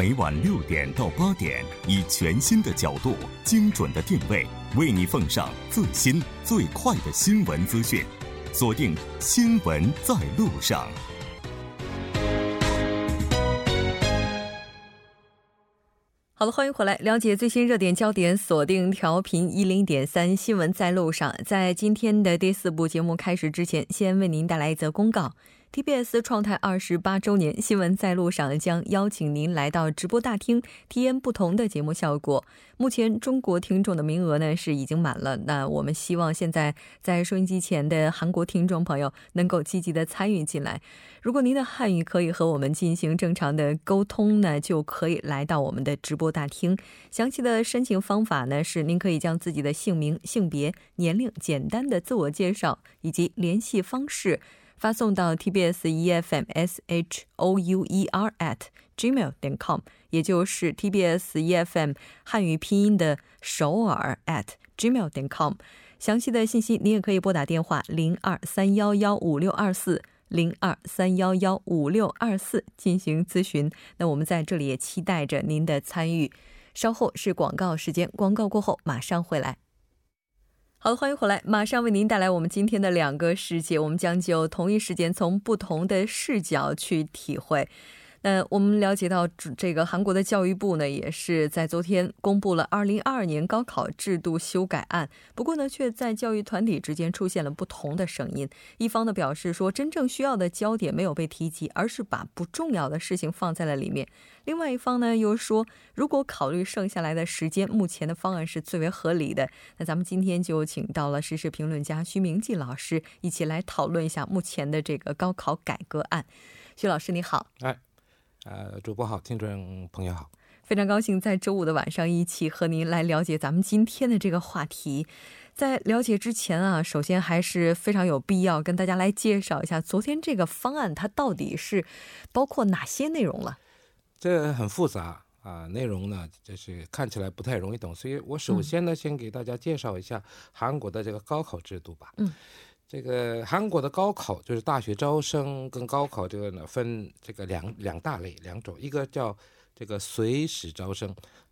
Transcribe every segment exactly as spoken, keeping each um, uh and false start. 每晚六点到八点，以全新的角度、精准的定位，为你奉上最新最快的新闻资讯。锁定新闻在路上。好了，欢迎回来，了解最新热点焦点，锁定调频 一零点三 新闻在路上。在今天的第四部节目开始之前，先为您带来一则公告。 T B S 创台二十八周年，新闻在路上将邀请您来到直播大厅，体验不同的节目效果。目前中国听众的名额呢是已经满了，那我们希望现在在收音机前的韩国听众朋友能够积极的参与进来。如果您的汉语可以和我们进行正常的沟通呢，就可以来到我们的直播大厅。详细的申请方法呢是，您可以将自己的姓名、性别、年龄、简单的自我介绍以及联系方式发送到 tbs efm shouer at gmail 点 com， 也就是 tbs efm 汉语拼音的首尔 at gmail 点 com。 详细的信息您也可以拨打电话零二三一一五六二四。零二三一一五六二四进行咨询。那我们在这里也期待着您的参与。稍后是广告时间，广告过后马上回来。好了，欢迎回来，马上为您带来我们今天的两个世界，我们将就同一事件从不同的视角去体会。那我们了解到，这个韩国的教育部呢，也是在昨天公布了二零二二年高考制度修改案。不过呢，却在教育团体之间出现了不同的声音。一方呢表示说，真正需要的焦点没有被提及，而是把不重要的事情放在了里面。另外一方呢又说，如果考虑剩下来的时间，目前的方案是最为合理的。那咱们今天就请到了时事评论家徐明季老师，一起来讨论一下目前的这个高考改革案。徐老师，你好。哎。呃，主播好，听众朋友好，非常高兴在周五的晚上一起和您来了解咱们今天的这个话题。在了解之前啊，首先还是非常有必要跟大家来介绍一下昨天这个方案它到底是包括哪些内容了。这很复杂啊，内容呢就是看起来不太容易懂，所以我首先呢、嗯、先给大家介绍一下韩国的这个高考制度吧。嗯，这个韩国的高考就是大学招生跟高考这个呢分这个两两大类两种，一个叫这个随时招生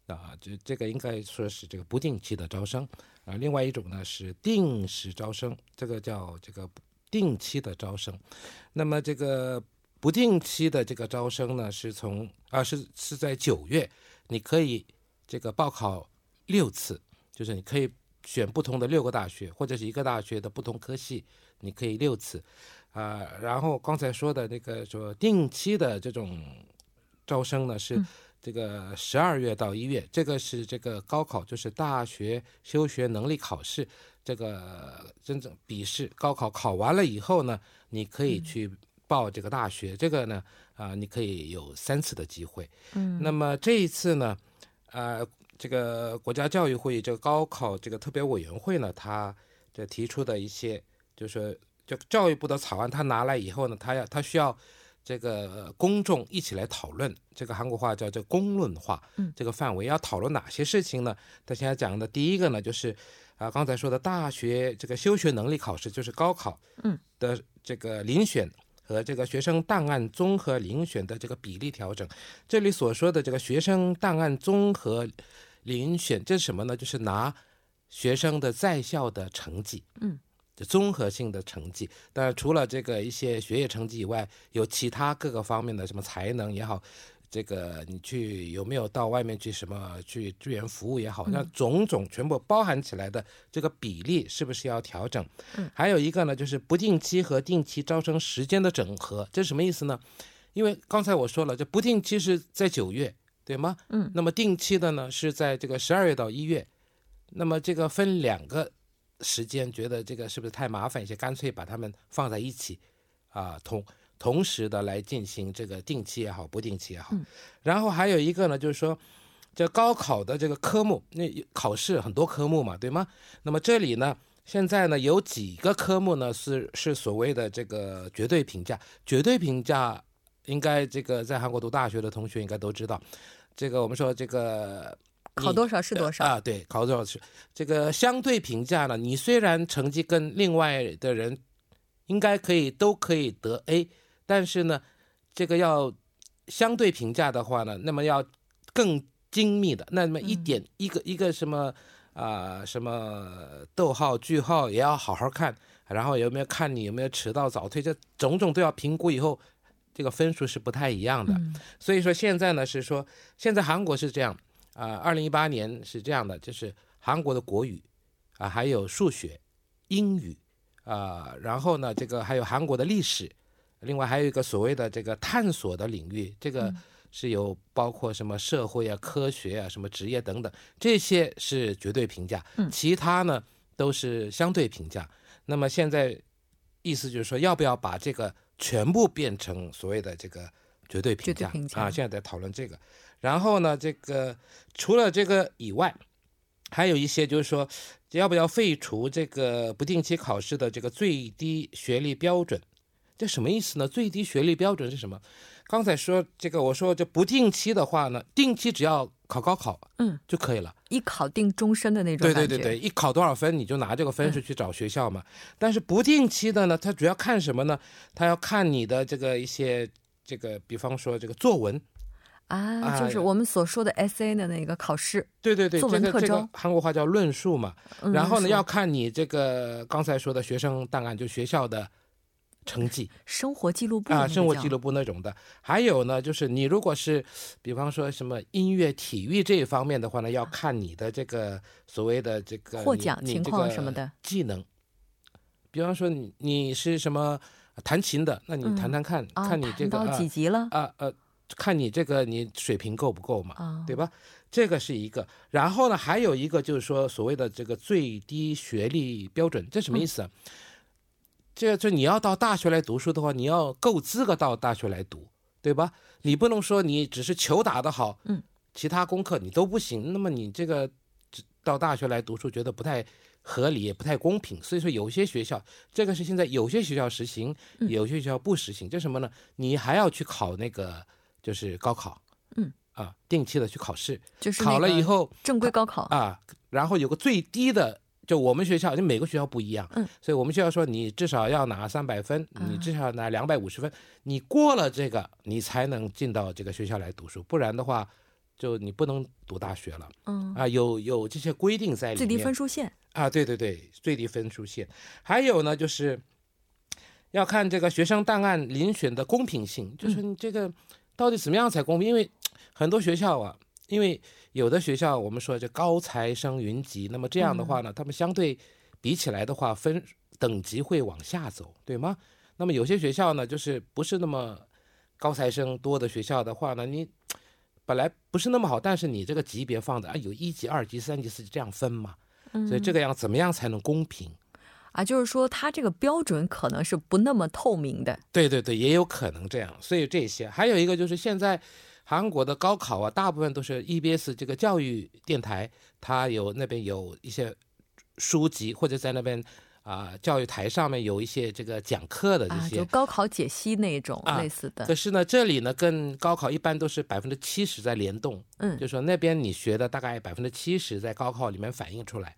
啊，这这个应该说是这个不定期的招生啊，另外一种呢是定时招生，这个叫这个定期的招生。那么这个不定期的这个招生呢是从啊是是在九月，你可以这个报考六次，就是你可以选不同的六个大学或者是一个大学的不同科系，你可以六次啊、呃。然后刚才说的那个说定期的这种招生呢是这个十二月到一月、嗯、这个是这个高考就是大学修学能力考试，这个真正笔试高考考完了以后呢，你可以去报这个大学、嗯、这个呢啊、呃，你可以有三次的机会。嗯，那么这一次呢啊、呃这个国家教育会这个高考这个特别委员会呢，他这提出的一些就是就教育部的草案，他拿来以后呢，他要他需要这个公众一起来讨论，这个韩国话叫这公论化，这个范围要讨论哪些事情呢？他现在讲的第一个呢，就是啊刚才说的大学这个修学能力考试，就是高考的这个遴选和这个学生档案综合遴选的这个比例调整。这里所说的这个学生档案综合遴选这是什么呢？就是拿学生的在校的成绩，嗯，综合性的成绩。当然，除了这个一些学业成绩以外，有其他各个方面的什么才能也好，这个你去有没有到外面去什么去支援服务也好，那种种全部包含起来的这个比例是不是要调整？嗯，还有一个呢，就是不定期和定期招生时间的整合。这是什么意思呢？因为刚才我说了，这不定期是在九月。对吗？嗯，那么定期的呢是在这个十二月到一月，那么这个分两个时间，觉得这个是不是太麻烦一些，干脆把它们放在一起啊，同同时的来进行这个定期也好，不定期也好。嗯、然后还有一个呢，就是说这高考的这个科目，那考试很多科目嘛，对吗？那么这里呢，现在呢有几个科目呢是是所谓的这个绝对评价，绝对评价。应该这个在韩国读大学的同学应该都知道，这个我们说这个考多少是多少、呃、啊，对，考多少是这个相对评价呢？你虽然成绩跟另外的人应该可以都可以得 A， 但是呢，这个要相对评价的话呢，那么要更精密的，那么一点、嗯、一个一个什么啊、呃、什么逗号句号也要好好看，然后有没有看你有没有迟到早退，这种种都要评估以后，这个分数是不太一样的。嗯、所以说现在呢是说，现在韩国是这样啊，二零一八年是这样的，就是韩国的国语啊、呃，还有数学、英语啊、呃，然后呢这个还有韩国的历史，另外还有一个所谓的这个探索的领域，这个是有包括什么社会啊、科学啊、什么职业等等，这些是绝对评价，其他呢都是相对评价。那么现在意思就是说，要不要把这个全部变成所谓的这个绝对评价啊？现在在讨论这个。然后呢，这个除了这个以外，还有一些就是说，要不要废除这个不定期考试的这个最低学历标准？这什么意思呢？最低学历标准是什么？刚才说这个，我说这不定期的话呢，定期只要考高考，嗯，就可以了，一考定终身的那种感觉。对对对对，一考多少分你就拿这个分数去找学校嘛。嗯、但是不定期的呢，它主要看什么呢？它要看你的这个一些这个，比方说这个作文啊，就是我们所说的 essay 的那个考试。对对对，作文特招，这个这个、韩国话叫论述嘛。嗯、然后呢，要看你这个刚才说的学生档案，就学校的。成绩生活记录簿啊，生活记录簿那种的。还有呢，就是你如果是比方说什么音乐体育这一方面的话呢，要看你的这个所谓的这个获奖情况什么的技能，比方说你你是什么弹琴的，那你弹弹看、嗯、看你这个、啊、到几级了啊，呃看你这个你水平够不够嘛、哦、对吧，这个是一个。然后呢还有一个就是说所谓的这个最低学历标准，这什么意思啊、嗯，这就你要到大学来读书的话，你要够资格到大学来读，对吧？你不能说你只是球打得好，嗯，其他功课你都不行，那么你这个到大学来读书觉得不太合理，也不太公平。所以说有些学校，这个是现在有些学校实行，有些学校不实行、嗯、这什么呢？你还要去考那个就是高考，嗯啊，定期的去考试，就是考了以后正规高考啊，然后有个最低的，就我们学校，就每个学校不一样，嗯，所以我们学校说你至少要拿三百分、嗯，你至少拿两百五十分，你过了这个，你才能进到这个学校来读书，不然的话，就你不能读大学了，嗯啊，有有这些规定在里面。最低分数线啊，对对对，最低分数线。还有呢，就是要看这个学生档案遴选的公平性，就是你这个到底怎么样才公平？嗯、因为很多学校啊。因为有的学校我们说这高材生云集，那么这样的话呢，他们相对比起来的话，分等级会往下走，对吗？那么有些学校呢，就是不是那么高材生多的学校的话呢，你本来不是那么好，但是你这个级别放的啊，有一级、二级、三级、四级这样分嘛，所以这个样怎么样才能公平？啊，就是说它这个标准可能是不那么透明的。对对对，也有可能这样。所以这些还有一个就是现在。韩国的高考啊，大部分都是 E B S 这个教育电台，它有那边有一些书籍，或者在那边啊、呃、教育台上面有一些这个讲课的这些，啊、就高考解析那种、啊、类似的。可是呢，这里呢跟高考一般都是百分之七十在联动，嗯，就说那边你学的大概百分之七十在高考里面反映出来。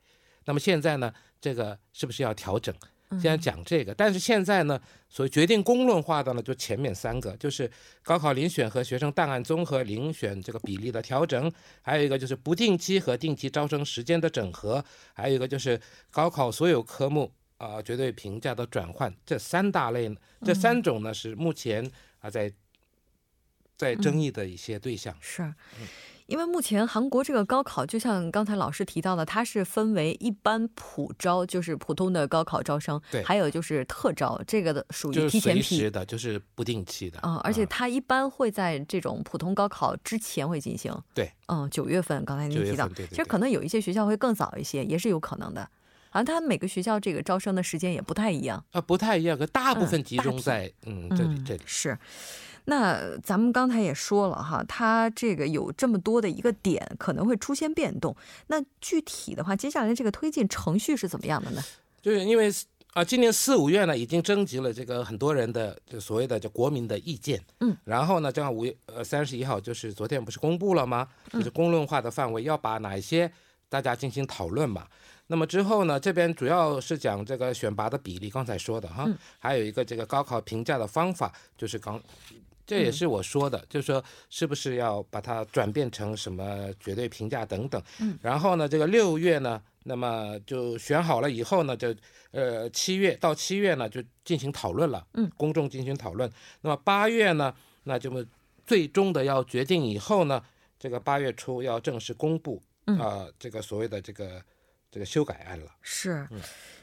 那么现在呢，这个是不是要调整？现在讲这个，但是现在呢，所决定公论化的呢，就前面三个，就是高考遴选和学生档案综合遴选这个比例的调整，还有一个就是不定期和定期招生时间的整合，还有一个就是高考所有科目啊、呃、绝对评价的转换，这三大类，这三种呢是目前啊在在争议的一些对象。嗯、是、嗯，因为目前韩国这个高考，就像刚才老师提到的，它是分为一般普招，就是普通的高考招生，还有就是特招，这个的属于提前批，就是随时的，就是不定期的。嗯，而且它一般会在这种普通高考之前会进行。对，嗯，九月份，刚才您提到，对对对，其实可能有一些学校会更早一些，也是有可能的。而它每个学校这个招生的时间也不太一样啊，不太一样，可大部分集中在嗯这里、嗯、这里是。那咱们刚才也说了哈，它这个有这么多的一个点可能会出现变动。那具体的话，接下来这个推进程序是怎么样的呢？就是因为啊，今年四五月呢，已经征集了这个很多人的就所谓的就国民的意见，嗯，然后呢，这样五月呃三十一号就是昨天不是公布了吗？就是公论化的范围要把哪些大家进行讨论嘛。那么之后呢，这边主要是讲这个选拔的比例，刚才说的哈，还有一个这个高考评价的方法，就是刚。这也是我说的、嗯、就是说是不是要把它转变成什么绝对评价等等、嗯、然后呢这个六月呢那么就选好了以后呢就呃七月到七月呢就进行讨论了，嗯，公众进行讨论，那么八月呢那就最终的要决定以后呢这个八月初要正式公布啊、呃、这个所谓的这个这个修改案了。是，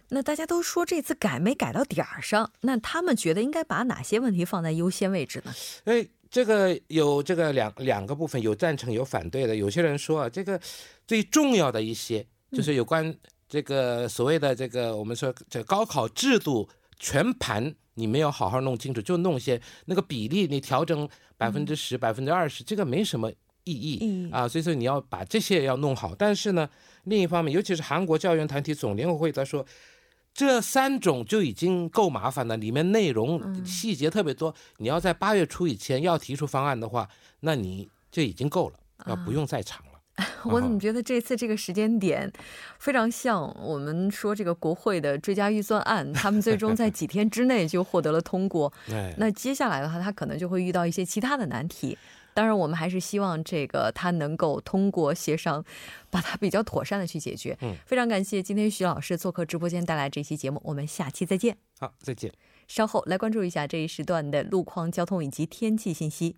那大家都说这次改没改到点儿上，那他们觉得应该把哪些问题放在优先位置呢？哎，这个有这个两两个部分，有赞成有反对的。有些人说啊，这个最重要的一些就是有关这个所谓的这个我们说这高考制度全盘你没有好好弄清楚，就弄些那个比例你调整百分之十百分之二十，这个没什么意义啊，所以说你要把这些要弄好。但是呢另一方面，尤其是韩国教员团体总联合会，他说这三种就已经够麻烦了，里面内容细节特别多，你要在八月初以前要提出方案的话，那你就已经够了啊，不用再长了。我怎么觉得这次这个时间点非常像我们说这个国会的追加预算案，他们最终在几天之内就获得了通过那接下来的话他可能就会遇到一些其他的难题，当然我们还是希望这个他能够通过协商把它比较妥善的去解决。非常感谢今天徐老师做客直播间带来这期节目，我们下期再见。好，再见。稍后来关注一下这一时段的路况交通以及天气信息。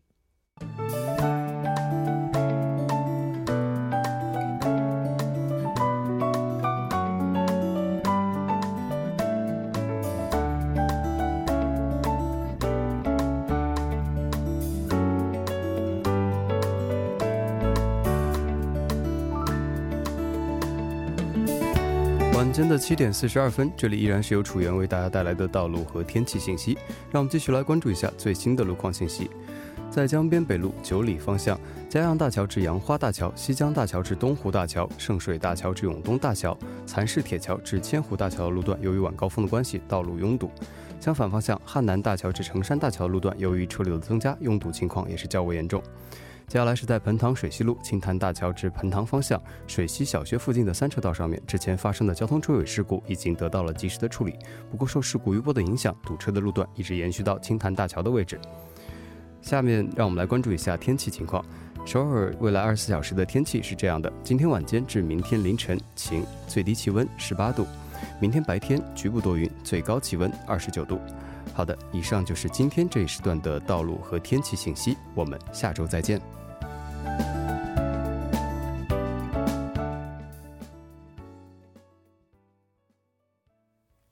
晚间的七点四十二分，这里依然是由楚源为大家带来的道路和天气信息。让我们继续来关注一下最新的路况信息。在江边北路九里方向，嘉阳大桥至杨花大桥、西江大桥至东湖大桥、圣水大桥至永东大桥、蚕市铁桥至千湖大桥的路段，由于晚高峰的关系，道路拥堵。相反方向，汉南大桥至成山大桥的路段，由于车流的增加，拥堵情况也是较为严重。接下来是在彭塘水西路青潭大桥至彭塘方向水西小学附近的三车道上面，之前发生的交通追尾事故已经得到了及时的处理，不过受事故余波的影响，堵车的路段一直延续到青潭大桥的位置。下面让我们来关注一下天气情况。首尔未来二十四小时的天气是这样的：今天晚间至明天凌晨晴，最低气温十八度；明天白天局部多云，最高气温二十九度。好的，以上就是今天这一时段的道路和天气信息，我们下周再见。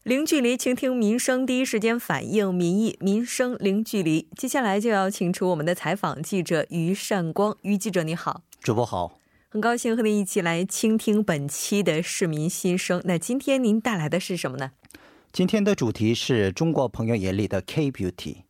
零距离倾听民生，第一时间反映民意，民生零距离。接下来就要请出我们的采访记者于善光。于记者你好。主播好，很高兴和您一起来倾听本期的市民心声。那今天您带来的是什么呢？今天的主题是中国朋友眼里的 K-Beauty。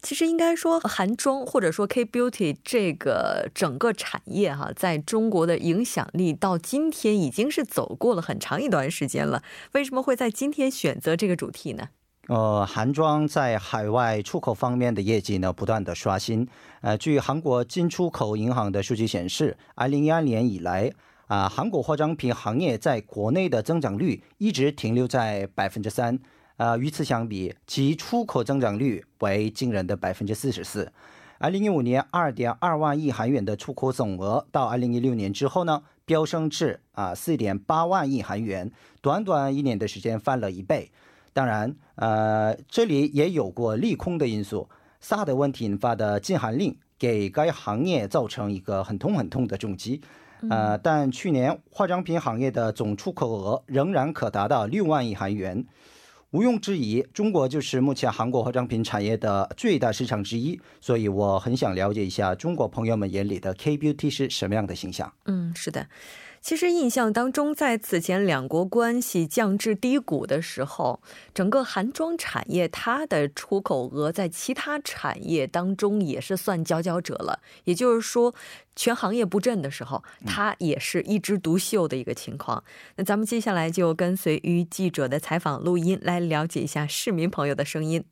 其实应该说韩妆或者说 K-Beauty 这个整个产业哈、啊，在中国的影响力到今天已经是走过了很长一段时间了，为什么会在今天选择这个主题呢？呃，韩妆在海外出口方面的业绩呢不断的刷新。呃，据韩国进出口银行的数据显示，二零一二年以来啊、呃，韩国化妆品行业在国内的增长率一直停留在 百分之三，呃，与此相比，其出口增长率为惊人的 百分之四十四。 二零一五年 二点二万亿韩元的出口总额到二零一六年之后呢飙升至、呃、四点八万亿韩元，短短一年的时间翻了一倍。当然呃，这里也有过利空的因素，萨德问题引发的禁韩令给该行业造成一个很痛很痛的冲击。呃，但去年化妆品行业的总出口额仍然可达到六万亿韩元。毋庸置疑，中国就是目前韩国化妆品产业的最大市场之一，所以我很想了解一下中国朋友们眼里的 K-Beauty 是什么样的形象。嗯，是的，其实印象当中，在此前两国关系降至低谷的时候，整个韩妆产业它的出口额在其他产业当中也是算佼佼者了，也就是说全行业不振的时候，它也是一枝独秀的一个情况、嗯、那咱们接下来就跟随于记者的采访录音来了解一下市民朋友的声音。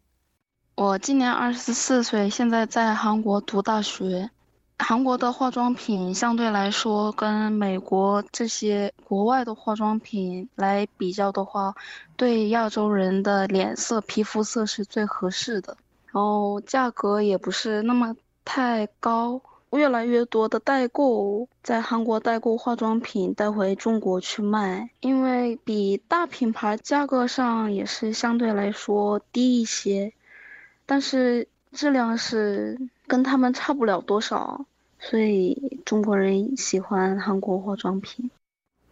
我今年二十四岁，现在在韩国读大学。韩国的化妆品相对来说跟美国这些国外的化妆品来比较的话，对亚洲人的脸色皮肤色是最合适的。后价格也不是那么太高。越来越多的代购在韩国代购化妆品带回中国去卖，因为比大品牌价格上也是相对来说低一些，但是质量是跟他们差不了多少，所以中国人喜欢韩国化妆品。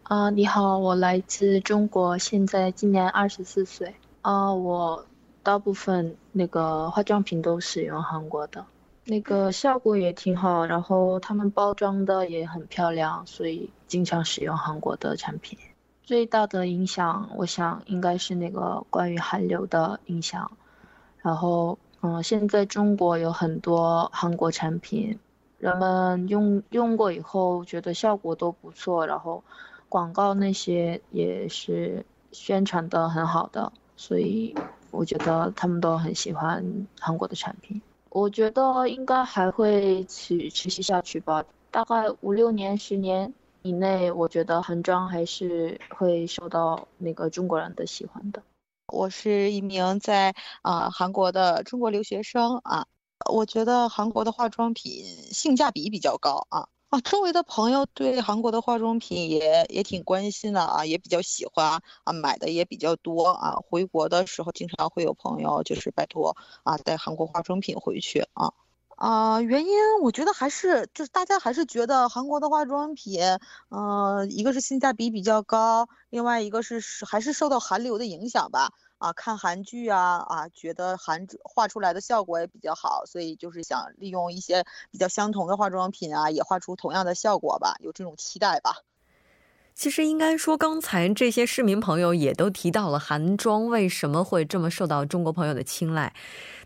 啊、uh, ，你好，我来自中国，现在今年二十四岁。啊、uh, ，我大部分那个化妆品都使用韩国的。那个效果也挺好，然后他们包装的也很漂亮，所以经常使用韩国的产品。最大的影响，我想应该是那个关于韩流的影响。然后，嗯，现在中国有很多韩国产品，人们用用过以后觉得效果都不错，然后广告那些也是宣传的很好的，所以我觉得他们都很喜欢韩国的产品。我觉得应该还会持持续下去吧，大概五六年、十年以内，我觉得韩妆还是会受到那个中国人的喜欢的。我是一名在啊、呃、韩国的中国留学生啊，我觉得韩国的化妆品性价比比较高啊啊，周围的朋友对韩国的化妆品也也挺关心的啊，也比较喜欢啊，买的也比较多啊。回国的时候经常会有朋友就是拜托啊，带韩国化妆品回去啊啊、呃，原因我觉得还是就是大家还是觉得韩国的化妆品，嗯、呃，一个是性价比比较高，另外一个是还是受到韩流的影响吧。啊，看韩剧啊啊，觉得韩画出来的效果也比较好，所以就是想利用一些比较相同的化妆品啊，也画出同样的效果吧，有这种期待吧。其实应该说，刚才这些市民朋友也都提到了韩妆为什么会这么受到中国朋友的青睐。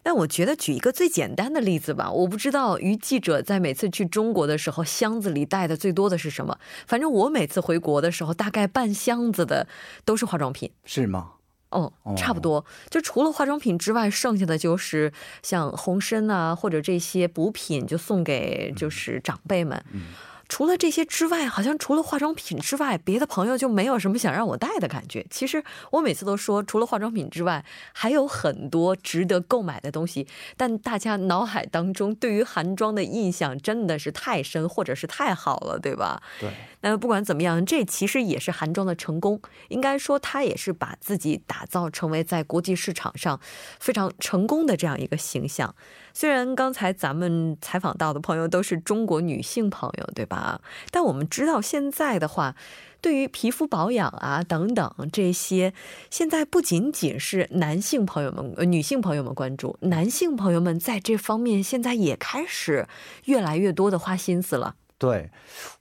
但我觉得举一个最简单的例子吧，我不知道于记者在每次去中国的时候，箱子里带的最多的是什么？反正我每次回国的时候，大概半箱子的都是化妆品。是吗？哦，差不多，就除了化妆品之外，剩下的就是像红参啊，或者这些补品，就送给就是长辈们。嗯嗯，除了这些之外，好像除了化妆品之外，别的朋友就没有什么想让我带的感觉。其实我每次都说，除了化妆品之外，还有很多值得购买的东西，但大家脑海当中对于韩妆的印象真的是太深，或者是太好了，对吧？对。那不管怎么样，这其实也是韩妆的成功。应该说，它也是把自己打造成为在国际市场上非常成功的这样一个形象。虽然刚才咱们采访到的朋友都是中国女性朋友，对吧？但我们知道现在的话，对于皮肤保养啊等等这些，现在不仅仅是男性朋友们、呃、女性朋友们关注，男性朋友们在这方面现在也开始越来越多的花心思了。对，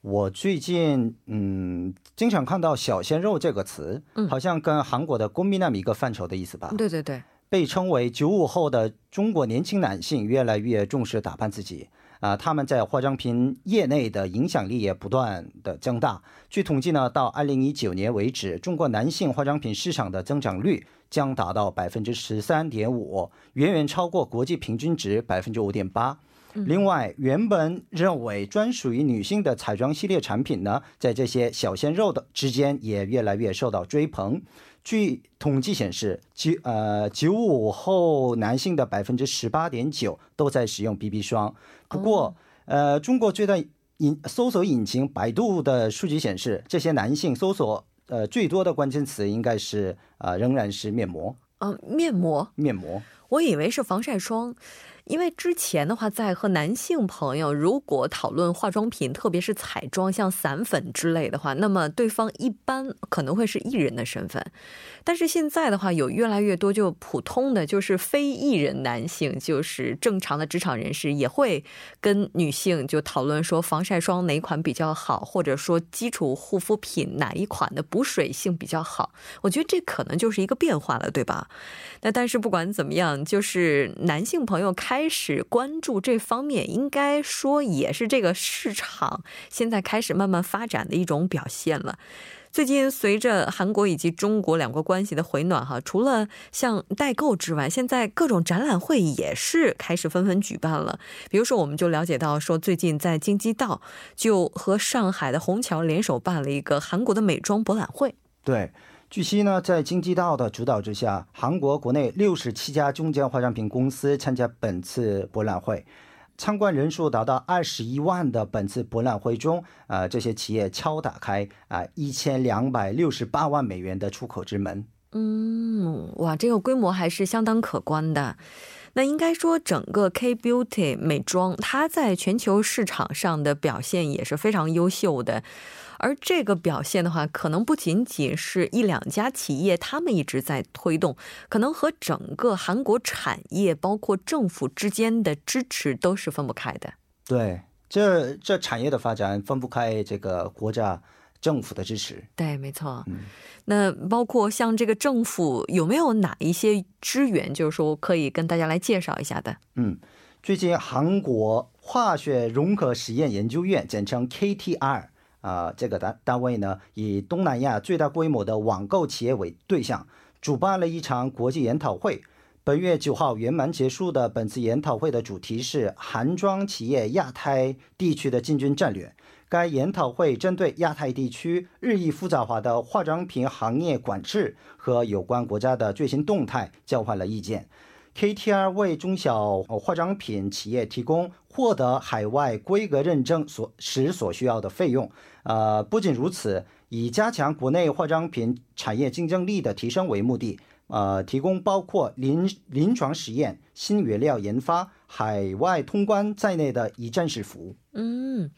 我最近嗯经常看到小鲜肉这个词，好像跟韩国的“꼼미남”一个范畴的意思吧。对对对，被称为九五后的中国年轻男性越来越重视打扮自己。啊、呃，他们在化妆品业内的影响力也不断的增大。据统计呢，到二零一九年为止，中国男性化妆品市场的增长率将达到百分之十三点五，远远超过国际平均值百分之五点八。另外，原本认为专属于女性的彩妆系列产品呢，在这些小鲜肉的之间也越来越受到追捧。据统计显示，呃，九五后男性的 百分之十八点九 都在使用 B B 霜。不过，呃，中国最大引搜索引擎百度的数据显示，这些男性搜索呃最多的关键词应该是呃仍然是面膜。嗯、呃，面膜，面膜。我以为是防晒霜，因为之前的话，在和男性朋友如果讨论化妆品，特别是彩妆，像散粉之类的话，那么对方一般可能会是艺人的身份。但是现在的话，有越来越多就普通的，就是非艺人男性，就是正常的职场人士，也会跟女性就讨论说防晒霜哪款比较好，或者说基础护肤品哪一款的补水性比较好。我觉得这可能就是一个变化了，对吧？那但是不管怎么样，就是男性朋友开始关注这方面，应该说也是这个市场现在开始慢慢发展的一种表现了。最近随着韩国以及中国两国关系的回暖哈，除了像代购之外，现在各种展览会也是开始纷纷举办了。比如说，我们就了解到说，最近在京畿道就和上海的虹桥联手办了一个韩国的美妆博览会。对，据悉呢，在经济道的主导之下，韩国国内六十七家中间化妆品公司参加本次博览会，参观人数达到二十一万的本次博览会中，呃，这些企业敲打开啊一千两百六十八万美元的出口之门。嗯，哇，这个规模还是相当可观的。那应该说整个 K-Beauty 美妆它在全球市场上的表现也是非常优秀的，而这个表现的话可能不仅仅是一两家企业他们一直在推动，可能和整个韩国产业包括政府之间的支持都是分不开的。对，这这产业的发展分不开这个国家政府的支持。对，没错、嗯、那包括像这个政府有没有哪一些支援，就是说可以跟大家来介绍一下的。嗯，最近韩国化学融合实验研究院简称 K T R、呃、这个单单位呢，以东南亚最大规模的网购企业为对象，主办了一场国际研讨会，本月九号圆满结束的。本次研讨会的主题是韩妆企业亚太地区的进军战略。该研讨会针对亚太地区日益复杂化的化妆品行业管制和有关国家的最新动态交换了意见。 K T R 为中小化妆品企业提供获得海外规格认证所时所需要的费用。呃，不仅如此，以加强国内化妆品产业竞争力的提升为目的，呃，提供包括临临床实验、新原料研发、海外通关在内的一站式服务。嗯，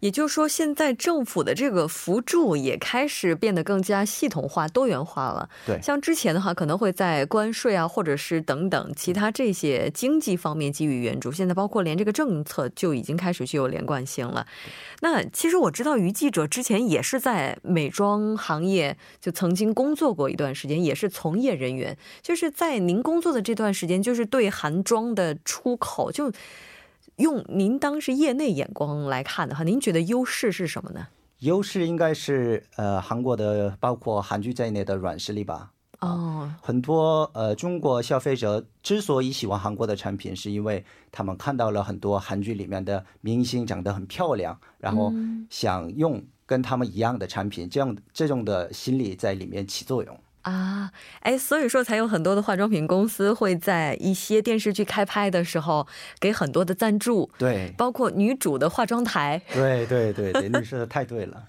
也就是说，现在政府的这个扶助也开始变得更加系统化、多元化了。对，像之前的话，可能会在关税啊，或者是等等其他这些经济方面给予援助。现在包括连这个政策就已经开始具有连贯性了。那其实我知道于记者之前也是在美妆行业就曾经工作过一段时间，也是从业人员。就是在您工作的这段时间，就是对韩妆的出口就。用您当时业内眼光来看的话，您觉得优势是什么呢？优势应该是呃韩国的包括韩剧在内的软实力吧。哦，很多呃中国消费者之所以喜欢韩国的产品，是因为他们看到了很多韩剧里面的明星长得很漂亮，然后想用跟他们一样的产品，这样这种的心理在里面起作用。啊，哎，所以说才有很多的化妆品公司会在一些电视剧开拍的时候给很多的赞助，对，包括女主的化妆台。对对对对，你说的太对了。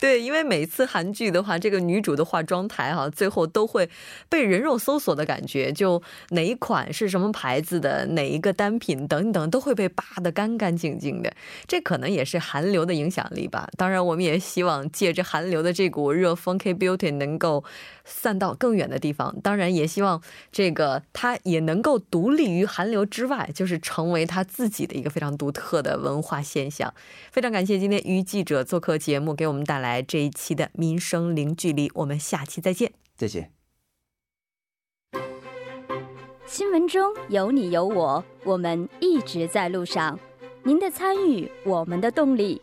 对，因为每次韩剧的话，这个女主的化妆台哈、啊，最后都会被人肉搜索的感觉，就哪一款是什么牌子的，哪一个单品等等，都会被扒得干干净净的。这可能也是韩流的影响力吧。当然，我们也希望借着韩流的这股热风 ，K Beauty 能够散到更远的地方，当然也希望这个它也能够独立于韩流之外，就是成为它自己的一个非常独特的文化现象。非常感谢今天于记者做客节目，给我们带来这一期的民生零距离，我们下期再见。再见。新闻中有你有我，我们一直在路上，您的参与我们的动力。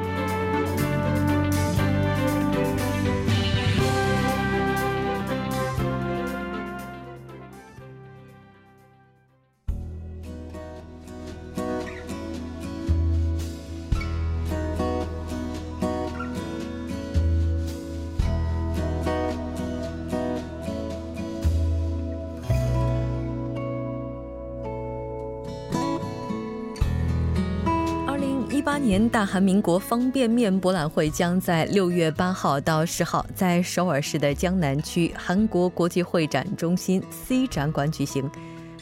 二零一八年大韩民国方便面博览会将在六月八号到十号在首尔市的江南区韩国国际会展中心 C 展馆举行。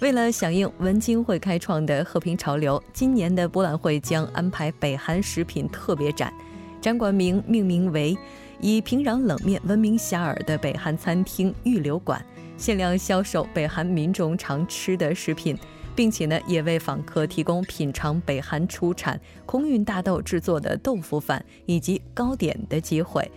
为了响应文经会开创的和平潮流，今年的博览会将安排北韩食品特别展，展馆名命名为以平壤冷面闻名遐迩的北韩餐厅御留馆，限量销售北韩民众常吃的食品，并且呢，也为访客提供品尝北韩出产空运大豆制作的豆腐饭以及糕点的机会。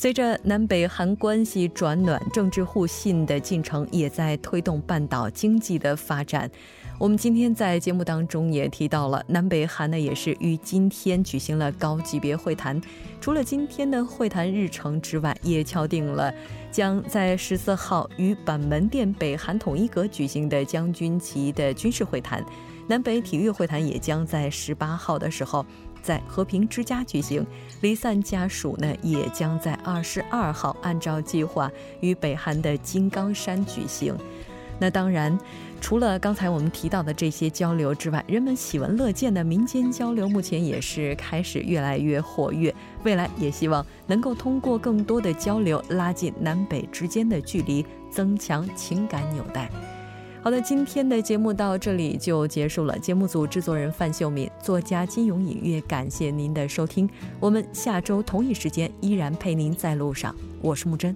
随着南北韩关系转暖，政治互信的进程也在推动半岛经济的发展。我们今天在节目当中也提到了，南北韩呢也是于今天举行了高级别会谈。除了今天的会谈日程之外，也敲定了将在十四号于板门店北韩统一阁举行的将军旗的军事会谈。南北体育会谈也将在十八号的时候在和平之家举行，离散家属呢也将在二十二号按照计划于北韩的金刚山举行。那当然，除了刚才我们提到的这些交流之外，人们喜闻乐见的民间交流目前也是开始越来越活跃，未来也希望能够通过更多的交流拉近南北之间的距离，增强情感纽带。好的，今天的节目到这里就结束了。节目组制作人范秀敏，作家金勇隐月，感谢您的收听，我们下周同一时间依然陪您在路上。我是木真。